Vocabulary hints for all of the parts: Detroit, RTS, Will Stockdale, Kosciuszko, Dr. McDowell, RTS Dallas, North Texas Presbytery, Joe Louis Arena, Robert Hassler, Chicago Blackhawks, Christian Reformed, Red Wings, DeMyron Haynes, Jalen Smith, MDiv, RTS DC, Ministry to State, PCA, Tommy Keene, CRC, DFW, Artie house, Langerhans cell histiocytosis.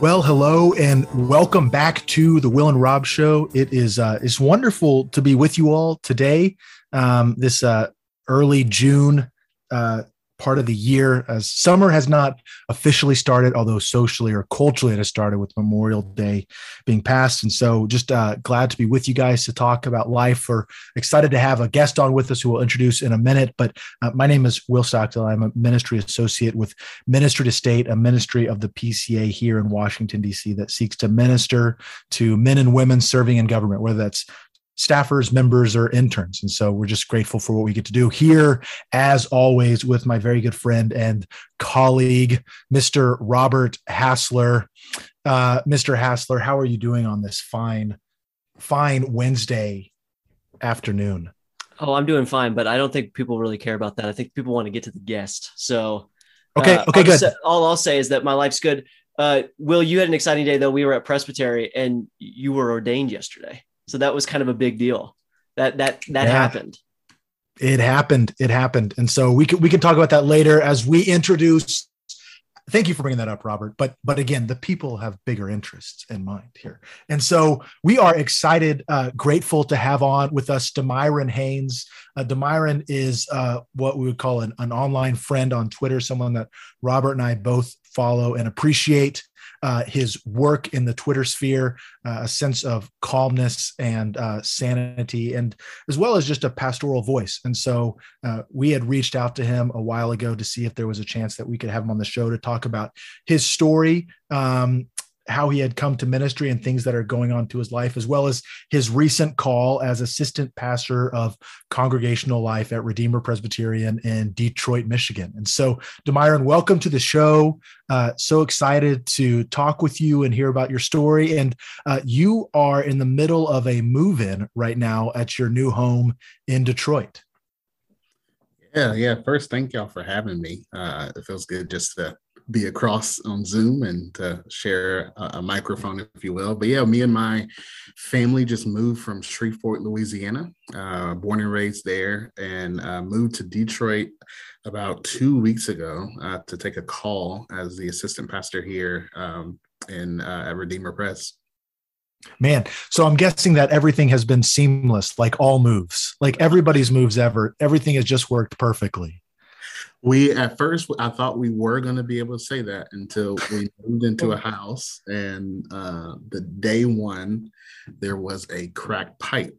Well, hello and welcome back to the Will and Rob Show. It is it's wonderful to be with you all today. This early June part of the year, as summer has not officially started, although socially or culturally it has started with Memorial Day being passed. And so just glad to be with you guys to talk about life. We're excited to have a guest on with us who we'll introduce in a minute. But my name is Will Stockdale. I'm a ministry associate with Ministry to State, a ministry of the PCA here in Washington, D.C. that seeks to minister to men and women serving in government, whether that's staffers, members, or interns. And so we're just grateful for what we get to do here, as always, with my very good friend and colleague, Mr. Robert Hassler. Mr. Hassler, how are you doing on this fine Wednesday afternoon? Oh, I'm doing fine, but I don't think people really care about that. I think people want to get to the guest. So okay, good. All I'll say is that my life's good. Will, you had an exciting day, though. We were at Presbytery, and you were ordained yesterday. So that was kind of a big deal that happened. It happened. And so we can talk about that later as we introduce. Thank you for bringing that up, Robert. But again, the people have bigger interests in mind here. And so we are excited, grateful to have on with us DeMyron Haynes. DeMyron is what we would call an online friend on Twitter, someone that Robert and I both follow and appreciate. His work in the Twitter sphere, a sense of calmness and sanity, and as well as just a pastoral voice. And so we had reached out to him a while ago to see if there was a chance that we could have him on the show to talk about his story, how he had come to ministry and things that are going on to his life, as well as his recent call as assistant pastor of congregational life at Redeemer Presbyterian in Detroit, Michigan. And so, DeMyron, welcome to the show. So excited to talk with you and hear about your story. And you are in the middle of a move-in right now at your new home in Detroit. Yeah. First, thank y'all for having me. It feels good just to be across on Zoom and share a microphone, if you will. But yeah, me and my family just moved from Shreveport, Louisiana, born and raised there, and moved to Detroit about 2 weeks ago to take a call as the assistant pastor here at Redeemer Press. Man, so I'm guessing that everything has been seamless, like all moves, like everybody's moves ever. Everything has just worked perfectly. I thought we were going to be able to say that until we moved into a house, and the day one, there was a cracked pipe.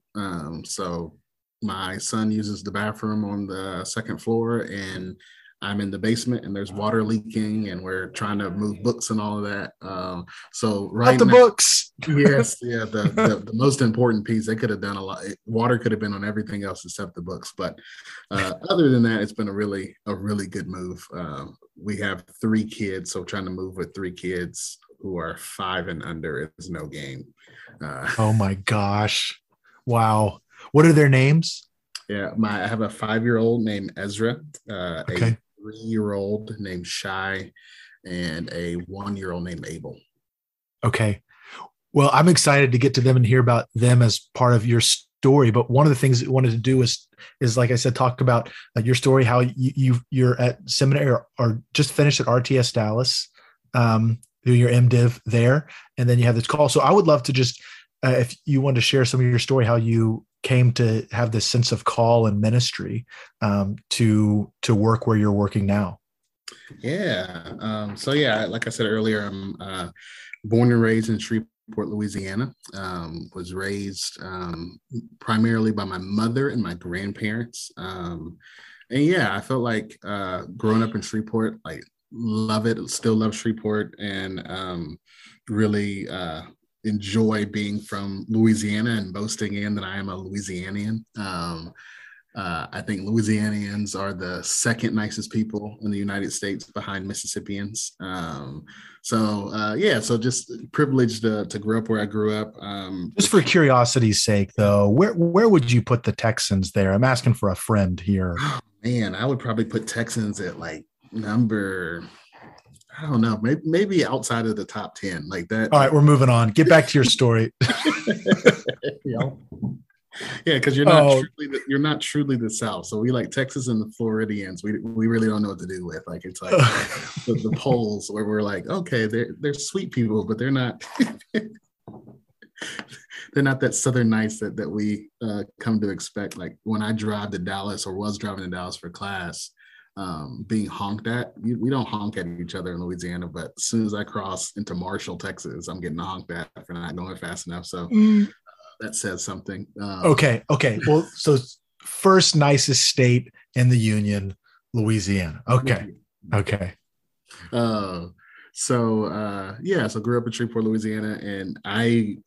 So my son uses the bathroom on the second floor, and I'm in the basement, and there's water leaking, and we're trying to move books and all of that. So right now, books. Yes, yeah, the most important piece. They could have done a lot. Water could have been on everything else except the books. But other than that, it's been a really good move. We have three kids, so trying to move with three kids who are five and under is no game. Oh my gosh! Wow. What are their names? Yeah, I have a 5-year-old named Ezra. Okay. 3-year-old named Shai, and a 1-year-old named Abel. Okay. Well, I'm excited to get to them and hear about them as part of your story. But one of the things that we wanted to do is like I said, talk about your story, how you're at seminary or just finished at RTS Dallas, doing your MDiv there, and then you have this call. So I would love to just, if you wanted to share some of your story, how you came to have this sense of call and ministry to work where you're working now. Yeah. Like I said earlier, I'm born and raised in Shreveport, Louisiana. Was raised primarily by my mother and my grandparents. I felt like growing up in Shreveport, like love it. Still love Shreveport, and really. Enjoy being from Louisiana and boasting in that I am a Louisianian. I think Louisianians are the second nicest people in the United States behind Mississippians. So just privileged to grow up where I grew up. Just for curiosity's sake, though, where would you put the Texans there? I'm asking for a friend here. Oh, man, I would probably put Texans at like number... I don't know. Maybe outside of the top 10 like that. All right, we're moving on. Get back to your story. Yeah, because you're not truly the South. So we like Texas and the Floridians. We really don't know what to do with. Like it's like the polls where we're like, okay, they're sweet people, but they're not they're not that Southern nice that we come to expect. Like when I drive to Dallas or was driving to Dallas for class, being honked at. We don't honk at each other in Louisiana, but as soon as I cross into Marshall, Texas, I'm getting honked at for not going fast enough. So. That says something. Okay. Well, so first nicest state in the union, Louisiana. Okay. So grew up in Shreveport, Louisiana, and I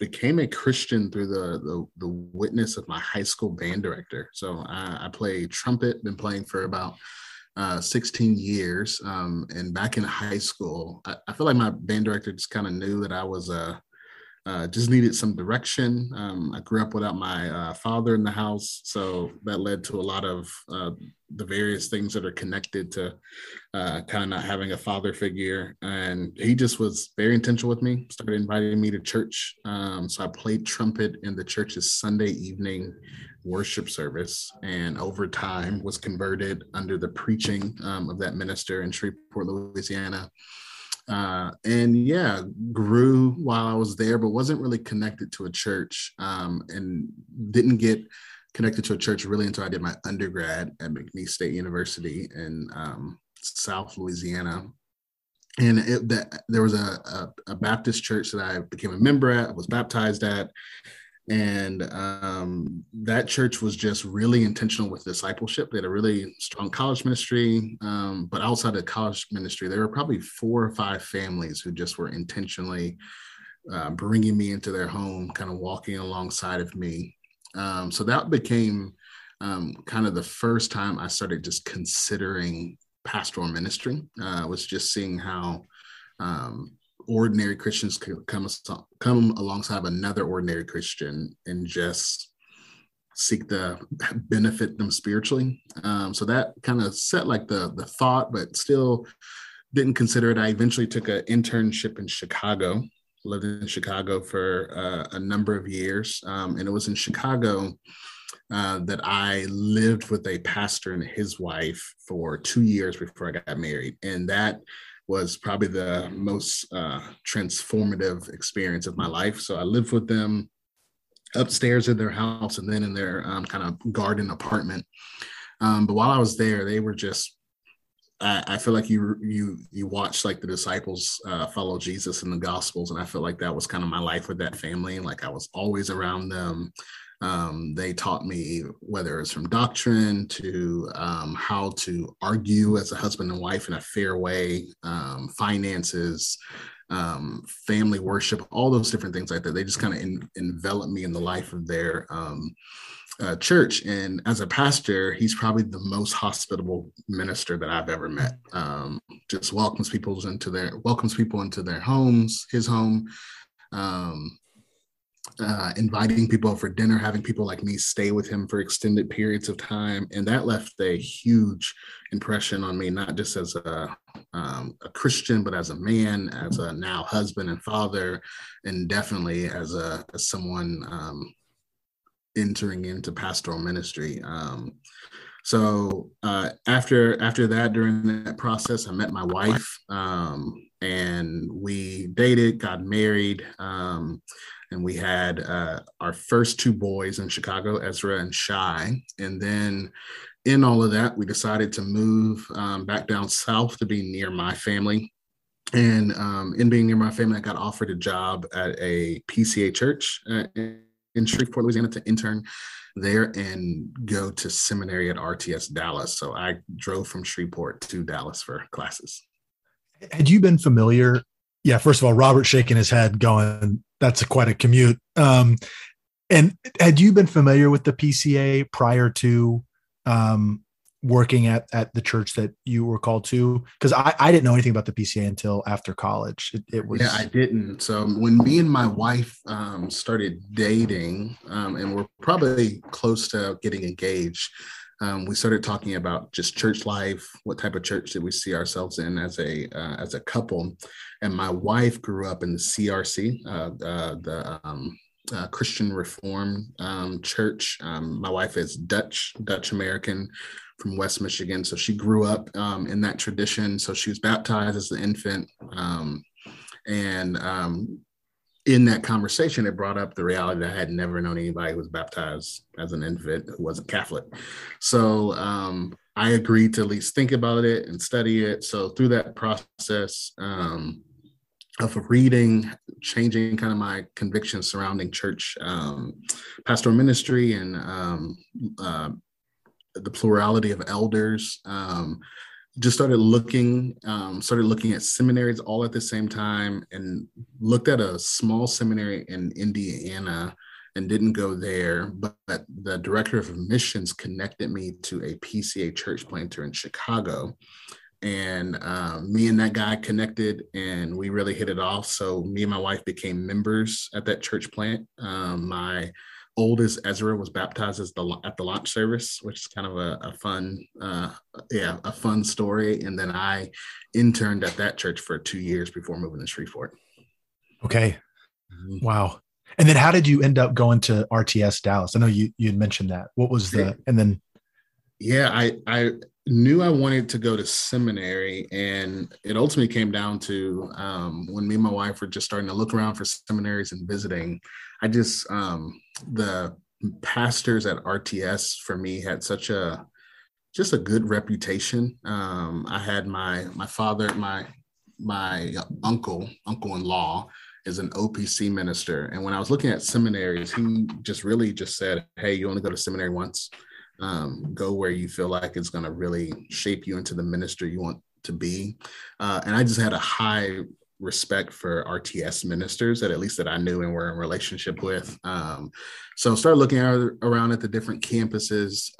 became a Christian through the witness of my high school band director. So I play trumpet, been playing for about 16 years. And back in high school, I feel like my band director just kind of knew that I was just needed some direction. I grew up without my father in the house, so that led to a lot of the various things that are connected to kind of not having a father figure. And he just was very intentional with me, started inviting me to church. So I played trumpet in the church's Sunday evening worship service, and over time was converted under the preaching of that minister in Shreveport, Louisiana. Grew while I was there, but wasn't really connected to a church, and didn't get connected to a church really until I did my undergrad at McNeese State University in South Louisiana. And there was a Baptist church that I became a member at, was baptized at. And that church was just really intentional with discipleship. They had a really strong college ministry, but outside of college ministry, there were probably 4 or 5 families who just were intentionally bringing me into their home, kind of walking alongside of me. So that became kind of the first time I started just considering pastoral ministry, was just seeing how ordinary Christians could come alongside another ordinary Christian and just seek to benefit them spiritually. So that kind of set like the thought, but still didn't consider it. I eventually took an internship in Chicago, lived in Chicago for a number of years. And it was in Chicago that I lived with a pastor and his wife for 2 years before I got married. And that was probably the most transformative experience of my life. So I lived with them upstairs in their house and then in their kind of garden apartment. But while I was there, they were just, I feel like you watched like the disciples follow Jesus in the Gospels. And I feel like that was kind of my life with that family. Like I was always around them. They taught me whether it's from doctrine to how to argue as a husband and wife in a fair way, finances, family worship, all those different things like that. They just kind of enveloped me in the life of their church. And as a pastor, he's probably the most hospitable minister that I've ever met. Just welcomes people into their homes, his home. Inviting people for dinner, having people like me stay with him for extended periods of time. And that left a huge impression on me, not just as a Christian, but as a man, as a now husband and father, and definitely as someone entering into pastoral ministry. So after that, during that process, I met my wife and we dated, got married, and we had our first 2 boys in Chicago, Ezra and Shai. And then in all of that, we decided to move back down south to be near my family. And in being near my family, I got offered a job at a PCA church in Shreveport, Louisiana to intern there and go to seminary at RTS Dallas. So I drove from Shreveport to Dallas for classes. Had you been familiar? Yeah, first of all, Robert shaking his head going, that's quite a commute. And had you been familiar with the PCA prior to working at the church that you were called to? Because I didn't know anything about the PCA until after college. It was. Yeah, I didn't. So when me and my wife started dating, and we're probably close to getting engaged, we started talking about just church life. What type of church did we see ourselves in as a couple? And my wife grew up in the CRC, Christian Reformed church. My wife is Dutch American from West Michigan. So she grew up in that tradition. So she was baptized as an infant. In that conversation, it brought up the reality that I had never known anybody who was baptized as an infant who wasn't Catholic. So I agreed to at least think about it and study it. So through that process of reading, changing kind of my convictions surrounding church pastoral ministry and the plurality of elders, just started looking at seminaries all at the same time, and looked at a small seminary in Indiana and didn't go there. But the director of missions connected me to a PCA church planter in Chicago. And me and that guy connected and we really hit it off. So me and my wife became members at that church plant. My oldest Ezra was baptized at the launch service, which is kind of a fun story. And then I interned at that church for 2 years before moving to Shreveport. Okay. Mm-hmm. Wow. And then how did you end up going to RTS Dallas? I know you had mentioned that. What was I knew I wanted to go to seminary, and it ultimately came down to when me and my wife were just starting to look around for seminaries and visiting, I just, the pastors at RTS for me had such a good reputation. I had my father, my uncle-in-law is an OPC minister. And when I was looking at seminaries, he just really just said, hey, you only go to seminary once. Go where you feel like it's going to really shape you into the minister you want to be. And I just had a high respect for RTS ministers that I knew and were in relationship with. So started looking around at the different campuses.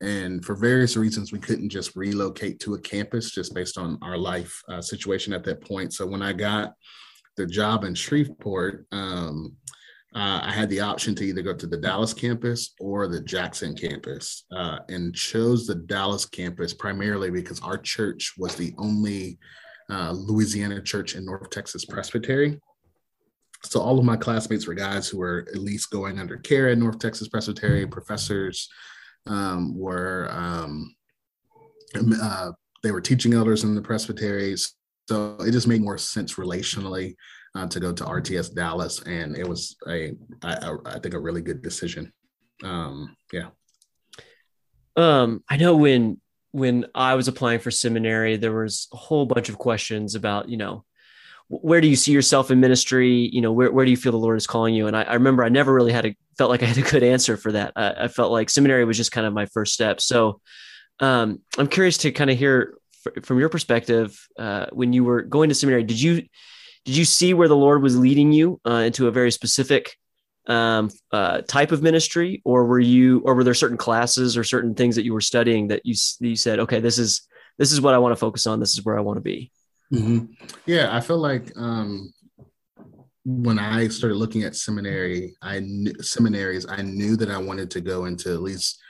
And for various reasons, we couldn't just relocate to a campus just based on our life situation at that point. So when I got the job in Shreveport, I had the option to either go to the Dallas campus or the Jackson campus, and chose the Dallas campus primarily because our church was the only Louisiana church in North Texas Presbytery. So all of my classmates were guys who were at least going under care at North Texas Presbytery. Professors they were teaching elders in the presbyteries. So it just made more sense relationally to go to RTS Dallas, and it was I think a really good decision. I know when I was applying for seminary, there was a whole bunch of questions about, where do you see yourself in ministry? Where do you feel the Lord is calling you? And I remember I never really felt like I had a good answer for that. I felt like seminary was just kind of my first step. So I'm curious to kind of hear from your perspective, when you were going to seminary, did you see where the Lord was leading you into a very specific type of ministry, or were there certain classes or certain things that you were studying that you said, okay, this is what I want to focus on. This is where I want to be. Mm-hmm. Yeah. I feel like when I started looking at seminaries, I knew that I wanted to go into at least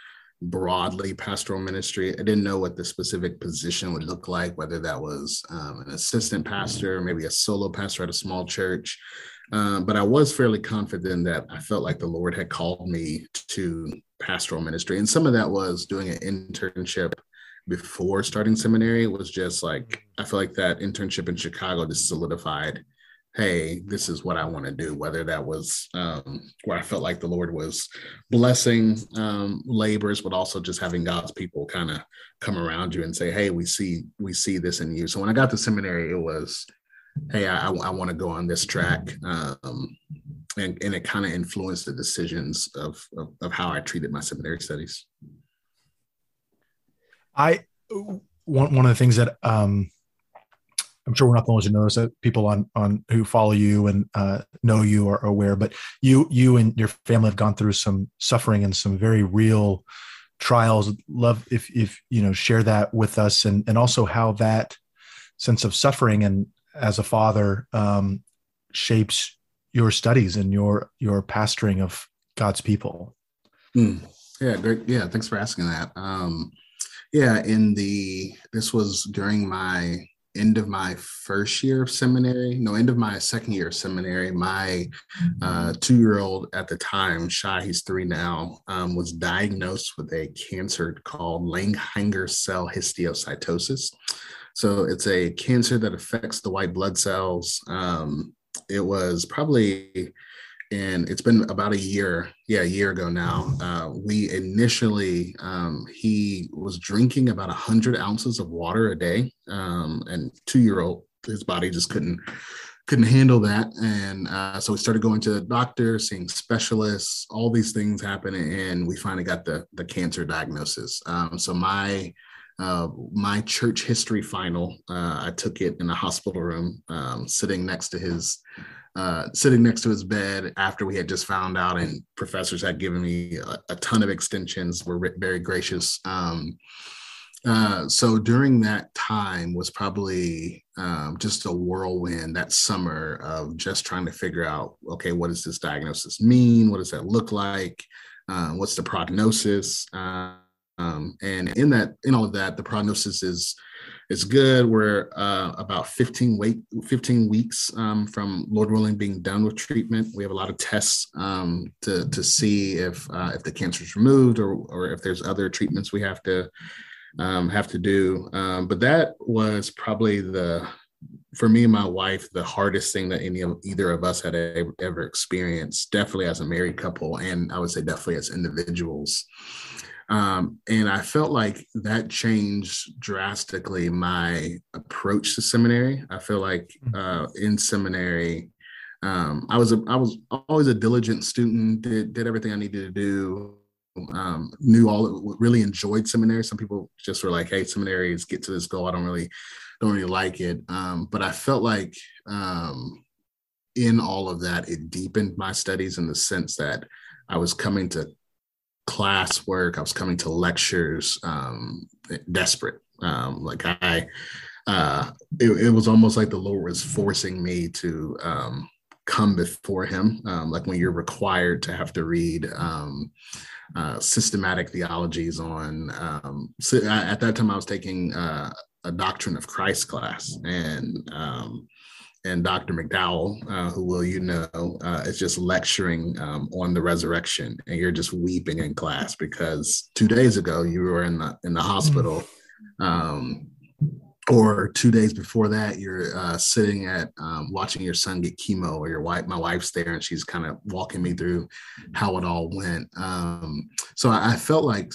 broadly pastoral ministry. I didn't know what the specific position would look like, whether that was an assistant pastor, maybe a solo pastor at a small church. But I was fairly confident that I felt like the Lord had called me to pastoral ministry. And some of that was doing an internship before starting seminary. It was just like, I feel like that internship in Chicago just solidified, hey, this is what I want to do, whether that was where I felt like the Lord was blessing labors, but also just having God's people kind of come around you and say, hey, we see this in you. So when I got to seminary, it was, hey, I want to go on this track. And it kind of influenced the decisions of how I treated my seminary studies. One of the things that, I'm sure we're not the ones who notice that people on who follow you and know you are aware, but you and your family have gone through some suffering and some very real trials. Love if share that with us, and also how that sense of suffering and as a father shapes your studies and your pastoring of God's people. Yeah, great. Yeah, thanks for asking that. This was during my end of my first year of seminary, no, end of my second year of seminary, my 2-year-old at the time, Shy, he's 3 now, was diagnosed with a cancer called Langerhans cell histiocytosis. So it's a cancer that affects the white blood cells. It was probably, and it's been about a year ago now. We initially, he was drinking about 100 ounces of water a day, and 2-year-old, his body just couldn't handle that. And so we started going to the doctor, seeing specialists, all these things happen, and we finally got the cancer diagnosis. So my church history final, I took it in a hospital room, sitting next to his bed after we had just found out, and professors had given me a ton of extensions, were very gracious. So during that time was probably just a whirlwind that summer of just trying to figure out, okay, what does this diagnosis mean? What does that look like? What's the prognosis? And in all of that, the prognosis is good. We're about 15 weeks from, Lord willing, being done with treatment. We have a lot of tests to see if the cancer is removed or if there's other treatments we have to do. But that was probably for me and my wife, the hardest thing that either of us had ever experienced, definitely as a married couple, and I would say definitely as individuals. And I felt like that changed drastically my approach to seminary. I feel like in seminary, I was always a diligent student, did everything I needed to do, really enjoyed seminary. Some people just were like, hey, seminary is get to this goal. I don't really like it. But I felt like in all of that, it deepened my studies in the sense that I was coming to classwork, I was coming to lectures desperate. It was almost like the Lord was forcing me to come before Him. Like when you're required to have to read systematic theologies on. So at that time, I was taking a Doctrine of Christ class, and Dr. McDowell, who will you know, is just lecturing on the resurrection, and you're just weeping in class because 2 days ago you were in the hospital, or 2 days before that you're sitting at watching your son get chemo, or your wife. My wife's there, and she's kind of walking me through how it all went. So I felt like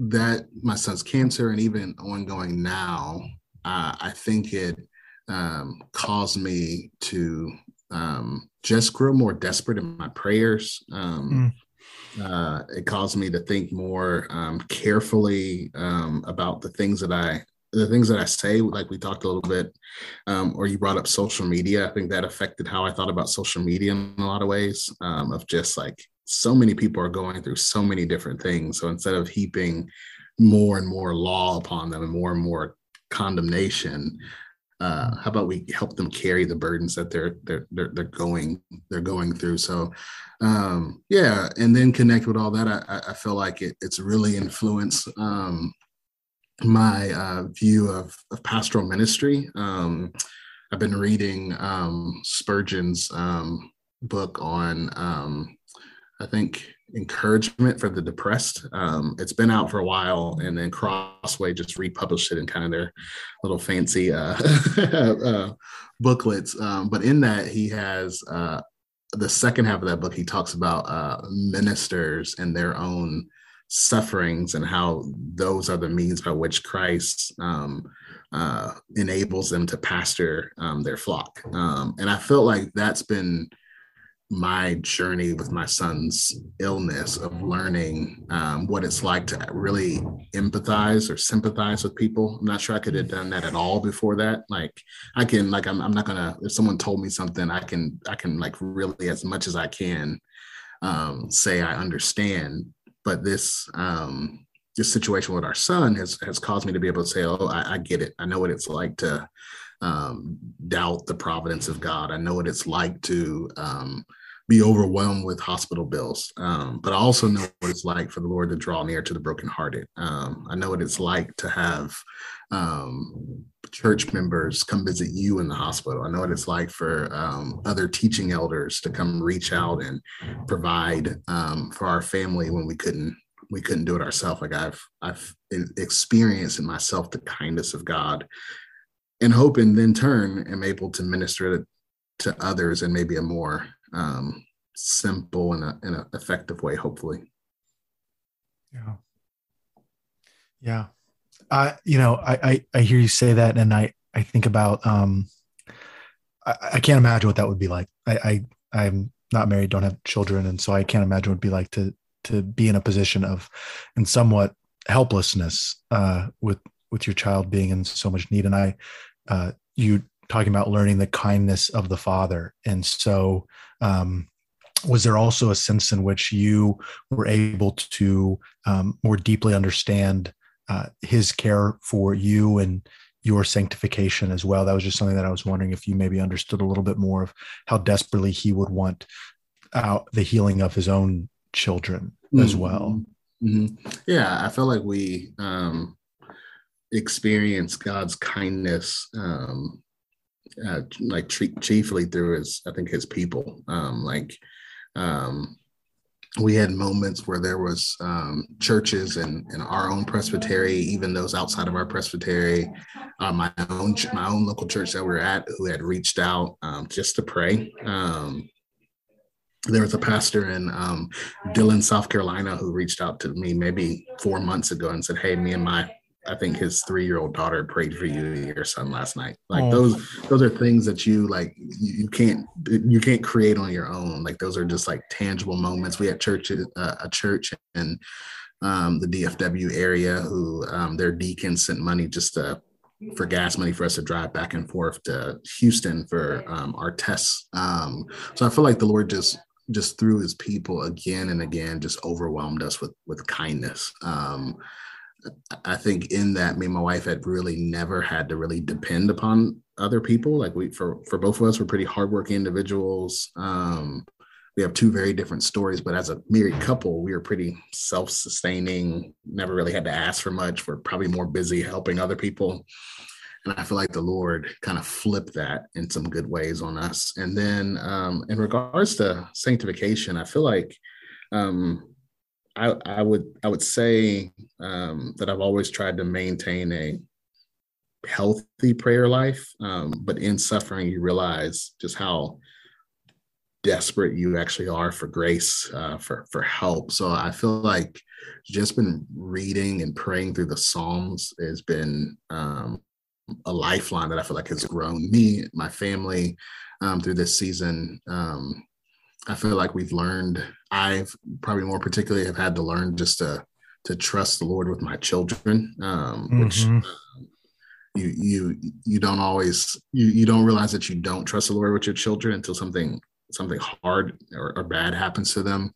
that my son's cancer, and even ongoing now, I think it. Caused me to just grow more desperate in my prayers. It caused me to think more carefully about the things that I say. Like we talked a little bit, or you brought up social media. I think that affected how I thought about social media in a lot of ways. Of just like so many people are going through so many different things. So instead of heaping more and more law upon them and more condemnation. How about we help them carry the burdens that they're going through? So, and then connect with all that. I feel like it's really influenced my view of pastoral ministry. I've been reading Spurgeon's book on I think encouragement for the depressed. It's been out for a while, and then Crossway just republished it in kind of their little fancy booklets. But in that, he has the second half of that book, he talks about ministers and their own sufferings and how those are the means by which Christ enables them to pastor their flock. And I felt like that's been my journey with my son's illness, of learning what it's like to really empathize or sympathize with people. I'm not sure I could have done that at all before that. Like I can, like, I'm not gonna, if someone told me something, I can like really, as much as I can, say I understand. But this situation with our son has caused me to be able to say, oh, I get it. I know what it's like to doubt the providence of God. I know what it's like to be overwhelmed with hospital bills. But I also know what it's like for the Lord to draw near to the brokenhearted. I know what it's like to have church members come visit you in the hospital. I know what it's like for other teaching elders to come reach out and provide for our family when we couldn't do it ourselves. Like I've experienced in myself the kindness of God, and hope and then turn am able to minister to others in maybe a more simple and an effective way, hopefully. Yeah. Yeah. I hear you say that, and I think about, I can't imagine what that would be like. I'm not married, don't have children. And so I can't imagine what it'd be like to be in a position of, and somewhat helplessness, with your child being in so much need. And you talking about learning the kindness of the Father. And so, was there also a sense in which you were able to, more deeply understand, his care for you and your sanctification as well? That was just something that I was wondering if you maybe understood a little bit more of how desperately he would want out the healing of his own children as well. Mm-hmm. Yeah. I feel like we, experience God's kindness, like chiefly through his people. We had moments where there was churches and our own presbytery, even those outside of our presbytery, my own local church that we were at, who had reached out just to pray. There was a pastor in Dillon, South Carolina, who reached out to me maybe 4 months ago and said, "Hey, me and my," I think his 3-year-old daughter prayed for you, your son, last night. Like those are things that you like, you can't create on your own. Like those are just like tangible moments. We had a church in the DFW area who their deacon sent money for gas money for us to drive back and forth to Houston for our tests. So I feel like the Lord just through his people again and again, just overwhelmed us with kindness. I think in that me and my wife had really never had to really depend upon other people. Like for both of us, we're pretty hardworking individuals. We have two very different stories, but as a married couple, we were pretty self-sustaining, never really had to ask for much. We're probably more busy helping other people. And I feel like the Lord kind of flipped that in some good ways on us. And then in regards to sanctification, I feel like, I would say that I've always tried to maintain a healthy prayer life, but in suffering, you realize just how desperate you actually are for grace, for help. So I feel like just been reading and praying through the Psalms has been a lifeline that I feel like has grown me, my family, through this season. I feel like we've learned, I've probably more particularly have had to learn just to trust the Lord with my children, which you don't always, you don't realize that you don't trust the Lord with your children until something hard or bad happens to them.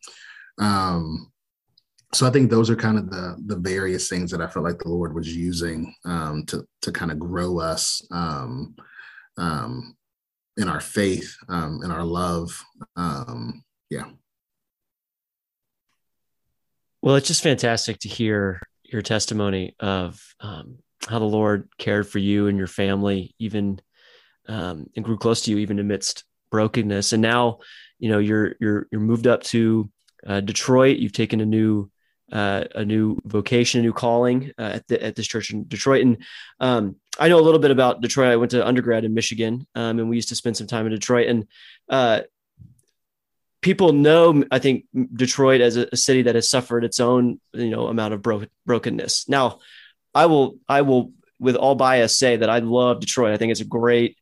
So I think those are kind of the various things that I felt like the Lord was using to kind of grow us in our faith, in our love. Yeah. Well, it's just fantastic to hear your testimony of how the Lord cared for you and your family, even and grew close to you, even amidst brokenness. And now, you know, you're moved up to Detroit. You've taken a new vocation, a new calling at this church in Detroit. And I know a little bit about Detroit. I went to undergrad in Michigan, and we used to spend some time in Detroit. And people know, I think, Detroit as a city that has suffered its own, amount of brokenness. Now, I will, with all bias, say that I love Detroit. I think it's a great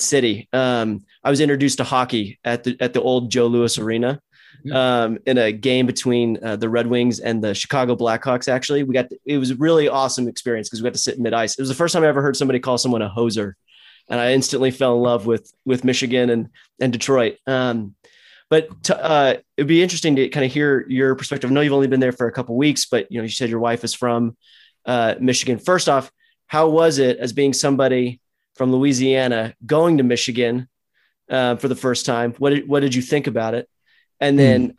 city. I was introduced to hockey at the old Joe Louis Arena. In a game between the Red Wings and the Chicago Blackhawks. Actually, it was a really awesome experience because we got to sit in mid ice. It was the first time I ever heard somebody call someone a hoser, and I instantly fell in love with Michigan and Detroit. But it'd be interesting to kind of hear your perspective. I know you've only been there for a couple of weeks, but you said your wife is from Michigan. First off, how was it as being somebody from Louisiana going to Michigan for the first time? What did you think about it? And then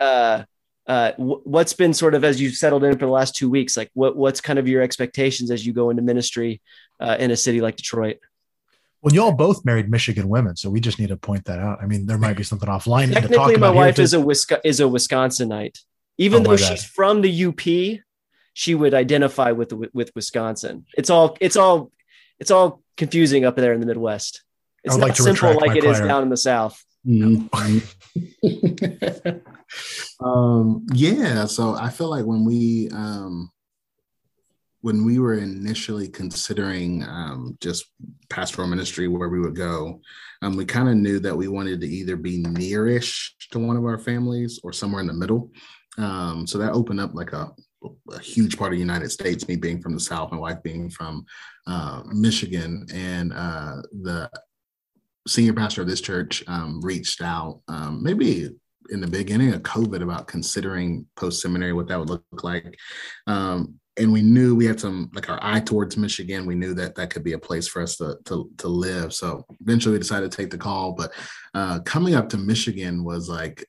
what's been sort of, as you've settled in for the last 2 weeks, like what's kind of your expectations as you go into ministry in a city like Detroit? Well, y'all both married Michigan women, so we just need to point that out. I mean, there might be something offline. Technically, to talk about my wife here is a Wisconsinite, even though she's from the UP. She would identify with Wisconsin. It's all confusing up there in the Midwest. It's not simple like it is down in the South. Mm-hmm. Yeah. So I feel like when we were initially considering just pastoral ministry, where we would go, we kind of knew that we wanted to either be nearish to one of our families or somewhere in the middle. So that opened up like a huge part of the United States, me being from the South, my wife being from Michigan, and the senior pastor of this church reached out maybe in the beginning of COVID about considering post-seminary, what that would look like. And we knew we had some, like, our eye towards Michigan. We knew that that could be a place for us to live. So eventually we decided to take the call, but coming up to Michigan was like,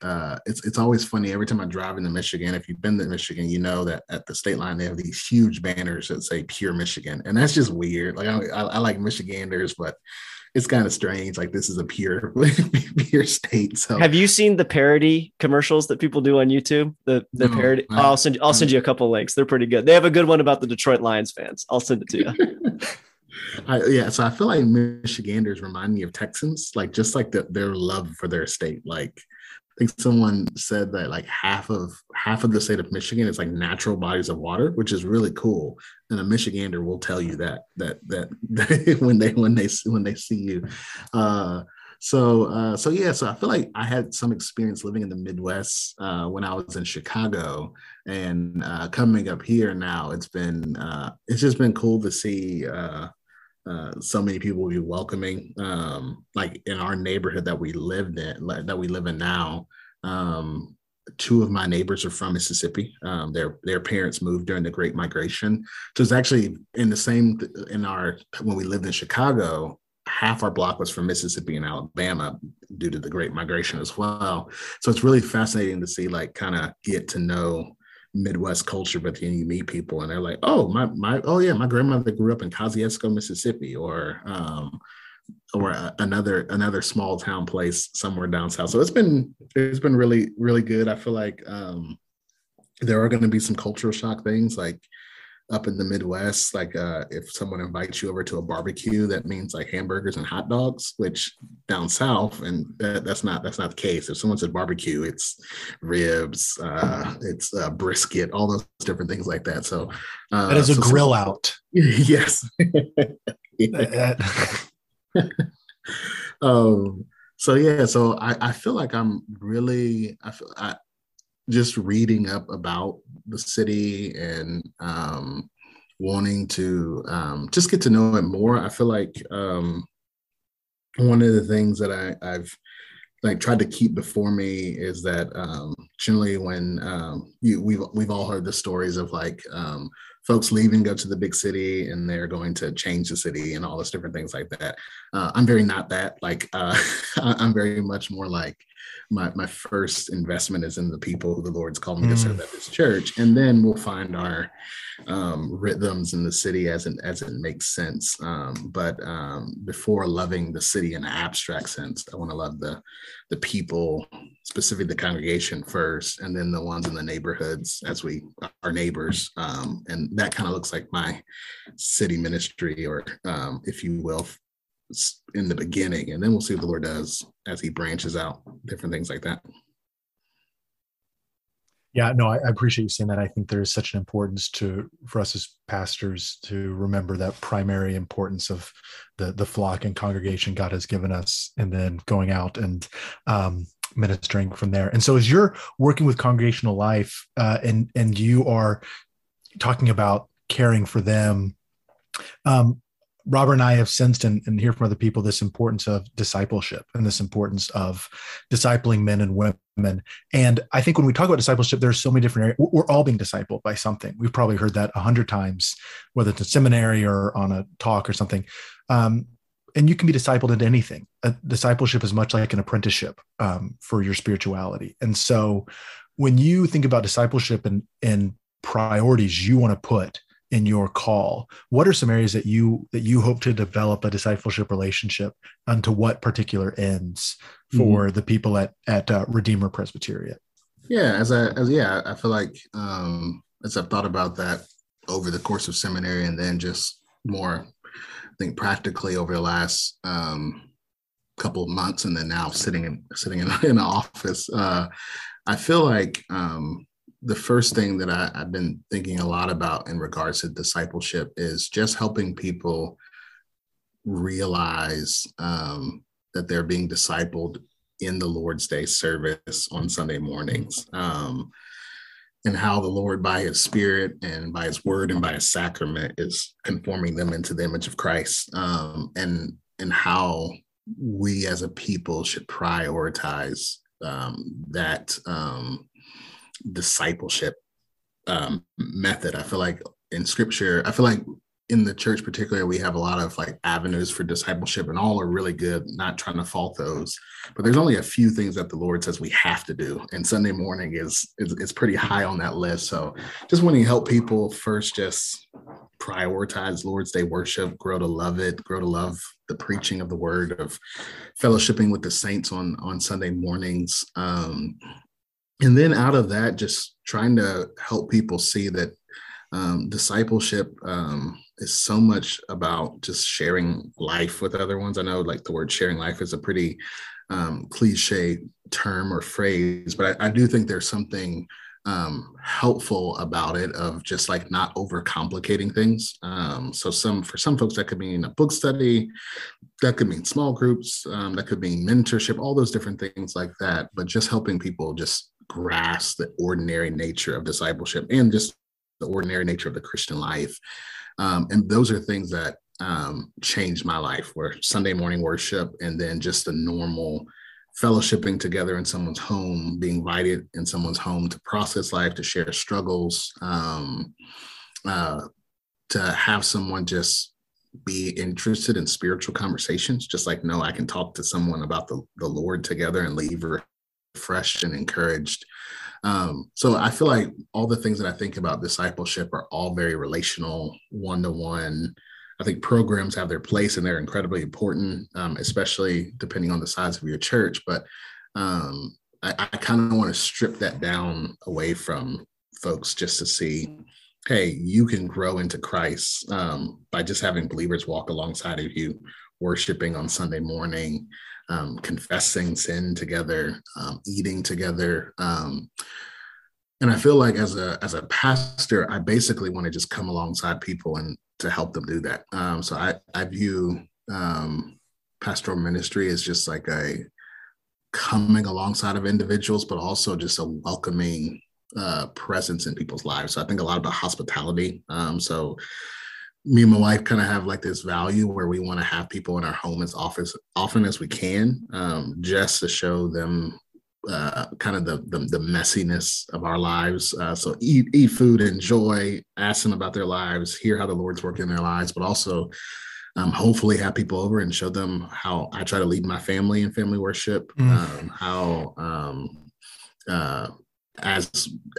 it's always funny. Every time I drive into Michigan, if you've been to Michigan, you know that at the state line, they have these huge banners that say Pure Michigan. And that's just weird. Like I like Michiganders, but it's kind of strange. Like, this is a pure state. So have you seen the parody commercials that people do on YouTube? No, parody. I'll send you a couple links. They're pretty good. They have a good one about the Detroit Lions fans. I'll send it to you. Yeah. So I feel like Michiganders remind me of Texans, like just like their love for their state. Like, I think someone said that like half of the state of Michigan is like natural bodies of water, which is really cool. And a Michigander will tell you that when they see you. So I feel like I had some experience living in the Midwest when I was in Chicago, and coming up here now, it's just been cool to see so many people be welcoming, like in our neighborhood that we live in now. 2 of my neighbors are from Mississippi. Their parents moved during the Great Migration. So it's actually when we lived in Chicago, half our block was from Mississippi and Alabama due to the Great Migration as well. So it's really fascinating to see, like, kind of get to know Midwest culture, but then you meet people and they're like, my grandmother grew up in Kosciuszko, Mississippi, or another small town place somewhere down south. So it's been really, really good. I feel like there are going to be some cultural shock things, like up in the Midwest, like if someone invites you over to a barbecue, that means like hamburgers and hot dogs, which down south, and that's not the case. If someone says barbecue, it's ribs, it's brisket, all those different things like that. So that is a grill out. Yes. So I feel like I feel just reading up about the city and wanting to just get to know it more. I feel like one of the things that I've like tried to keep before me is that generally when we've all heard the stories of like folks leave and go to the big city and they're going to change the city and all those different things like that. I'm very not that. Like, I'm very much more like my first investment is in the people who the Lord's called me to serve at this church. And then we'll find our rhythms in the city as it makes sense. But before loving the city in an abstract sense, I want to love the people, specifically the congregation first, and then the ones in the neighborhoods as our neighbors. And that kind of looks like my city ministry, or if you will, in the beginning. And then we'll see what the Lord does as he branches out, different things like that. Yeah, no, I appreciate you saying that. I think there is such an importance for us as pastors to remember that primary importance of the flock and congregation God has given us, and then going out and ministering from there. And so as you're working with congregational life and you are talking about caring for them, Robert and I have sensed and hear from other people this importance of discipleship and this importance of discipling men and women. And I think when we talk about discipleship, there's so many different areas. We're all being discipled by something. We've probably heard that 100 times, whether it's a seminary or on a talk or something. and you can be discipled into anything. A discipleship is much like an apprenticeship for your spirituality. And so when you think about discipleship and priorities you want to put in your call, what are some areas that you hope to develop a discipleship relationship unto what particular ends for the people at Redeemer Presbyterian? Yeah, I feel like as I've thought about that over the course of seminary and then just more, I think practically over the last couple of months, and then now sitting in the office, I feel like the first thing that I've been thinking a lot about in regards to discipleship is just helping people realize that they're being discipled in the Lord's Day service on Sunday mornings, and how the Lord by his spirit and by his word and by his sacrament is conforming them into the image of Christ, and how we as a people should prioritize that discipleship method. I feel like in scripture, I feel like in the church particularly, we have a lot of like avenues for discipleship, and all are really good, not trying to fault those, but there's only a few things that the Lord says we have to do. And Sunday morning is pretty high on that list. So just wanting to help people first, just prioritize Lord's Day worship, grow to love it, grow to love the preaching of the word, of fellowshipping with the saints on Sunday mornings. And then out of that, just trying to help people see that discipleship is so much about just sharing life with other ones. I know like the word sharing life is a pretty cliche term or phrase, but I do think there's something helpful about it, of just like not overcomplicating things. So for some folks that could mean a book study, that could mean small groups, that could mean mentorship, all those different things like that, but just helping people just grasp the ordinary nature of discipleship and just the ordinary nature of the Christian life. And those are things that changed my life, where Sunday morning worship and then just the normal fellowshipping together in someone's home, being invited in someone's home to process life, to share struggles, to have someone just be interested in spiritual conversations, just like, no, I can talk to someone about the Lord together and leave refreshed and encouraged. So I feel like all the things that I think about discipleship are all very relational, one-to-one. I think programs have their place and they're incredibly important, especially depending on the size of your church. But I kind of want to strip that down away from folks just to see, hey, you can grow into Christ by just having believers walk alongside of you, worshiping on Sunday morning, confessing sin together, eating together. And I feel like as a pastor, I basically want to just come alongside people and to help them do that. So I view pastoral ministry as just like a coming alongside of individuals, but also just a welcoming presence in people's lives. So I think a lot about hospitality. So me and my wife kind of have like this value where we want to have people in our home as often as we can, just to show them kind of the messiness of our lives. So eat food, enjoy, ask them about their lives, hear how the Lord's working in their lives, but also hopefully have people over and show them how I try to lead my family in family worship, how as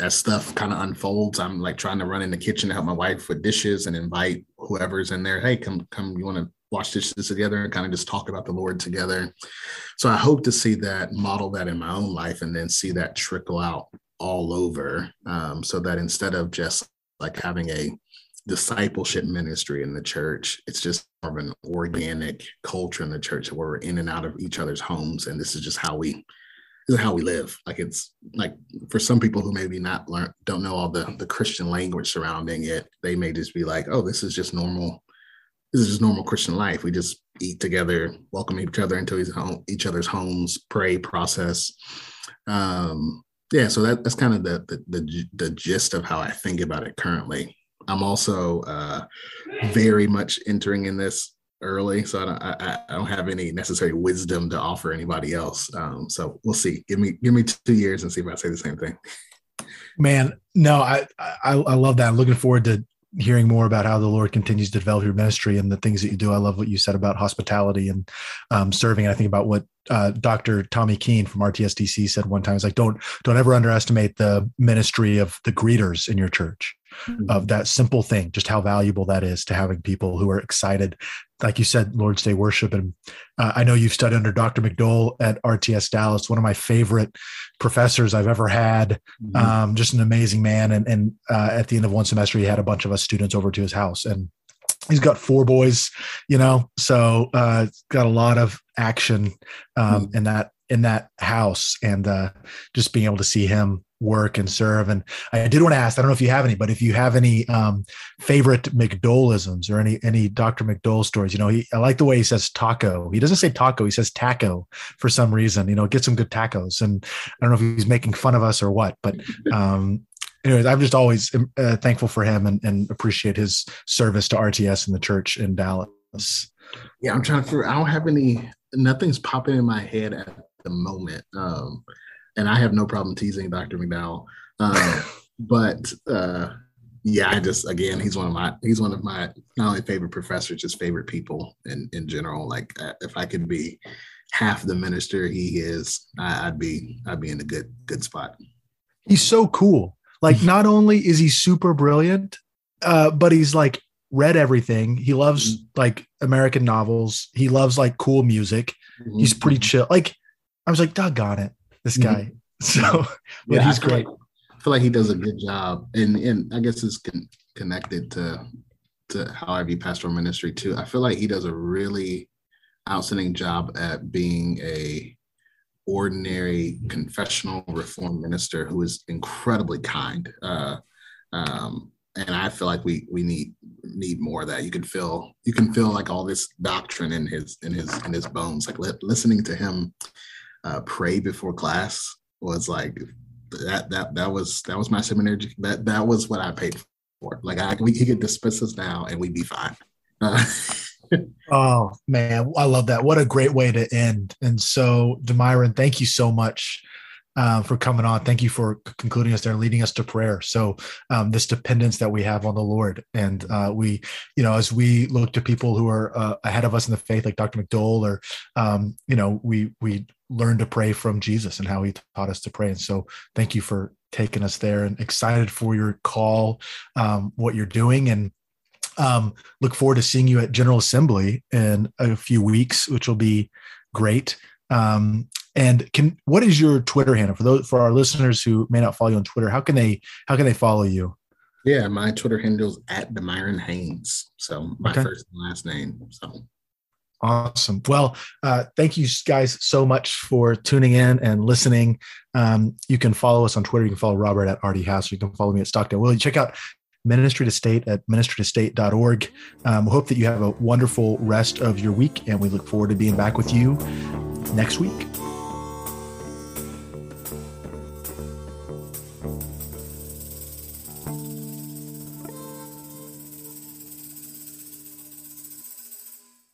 stuff kind of unfolds, I'm like trying to run in the kitchen to help my wife with dishes and invite whoever's in there. Hey, come, you want to watch dishes together and kind of just talk about the Lord together. So I hope to see that, model that in my own life, and then see that trickle out all over, so that instead of just like having a discipleship ministry in the church, it's just more of an organic culture in the church where we're in and out of each other's homes. And this is just how we live. Like, it's like for some people who maybe don't know all the Christian language surrounding it, they may just be like, oh, this is just normal. This is just normal Christian life. We just eat together, welcome each other into each other's homes, pray, process. So that's kind of the gist of how I think about it currently. I'm also very much entering in this early, so I don't have any necessary wisdom to offer anybody else. So we'll see. Give me 2 years and see if I say the same thing. Man, no, I love that. I'm looking forward to hearing more about how the Lord continues to develop your ministry and the things that you do. I love what you said about hospitality and serving. I think about what Dr. Tommy Keene from RTS DC said one time. It's like, don't ever underestimate the ministry of the greeters in your church, mm-hmm. of that simple thing, just how valuable that is to having people who are excited. Like you said, Lord's Day worship. And I know you've studied under Dr. McDowell at RTS Dallas, one of my favorite professors I've ever had, mm-hmm. Just an amazing man. And at the end of one semester, he had a bunch of us students over to his house, and he's got 4 boys, so got a lot of action mm-hmm. in that house, and just being able to see him work and serve. And I did want to ask, I don't know if you have any, but if you have any favorite McDowellisms or any Dr. McDowell stories. I like the way he says taco. He doesn't say taco, he says taco for some reason, get some good tacos. And I don't know if he's making fun of us or what, but anyways, I'm just always thankful for him and appreciate his service to RTS and the church in Dallas. Yeah, I'm trying to figure. I don't have any. Nothing's popping in my head at the moment, and I have no problem teasing Dr. McDowell. Yeah, I just, again, he's one of my not only favorite professors, just favorite people in general. Like if I could be half the minister he is, I'd be in a good spot. He's so cool. Like, not only is he super brilliant, but he's like read everything. He loves mm-hmm. like American novels. He loves like cool music. Mm-hmm. He's pretty chill. Like, I was like, doggone it, this guy. Mm-hmm. So, but yeah, he's great. I feel like he does a good job. And I guess it's connected to how I view pastoral ministry too. I feel like he does a really outstanding job at being a ordinary confessional reform minister who is incredibly kind, and I feel like we need more of that. You can feel like all this doctrine in his bones. Like listening to him pray before class was like that was my seminary. That was what I paid for. Like he could dismiss us now and we'd be fine. Oh man, I love that. What a great way to end. And so, DeMyron, thank you so much for coming on. Thank you for concluding us there, leading us to prayer. So this dependence that we have on the Lord. And we, as we look to people who are ahead of us in the faith, like Dr. McDowell, or, we learn to pray from Jesus and how he taught us to pray. And so thank you for taking us there, and excited for your call, what you're doing, and look forward to seeing you at General Assembly in a few weeks, which will be great. What is your Twitter handle for our listeners who may not follow you on Twitter? How can they follow you? Yeah, my Twitter handle is at DeMyron Haynes. So my first and last name. So awesome. Well, thank you guys so much for tuning in and listening. You can follow us on Twitter. You can follow Robert at Artie House. You can follow me at Stockdale. Well, you check out Ministry to State at ministrytostate.org. We hope that you have a wonderful rest of your week, and we look forward to being back with you next week.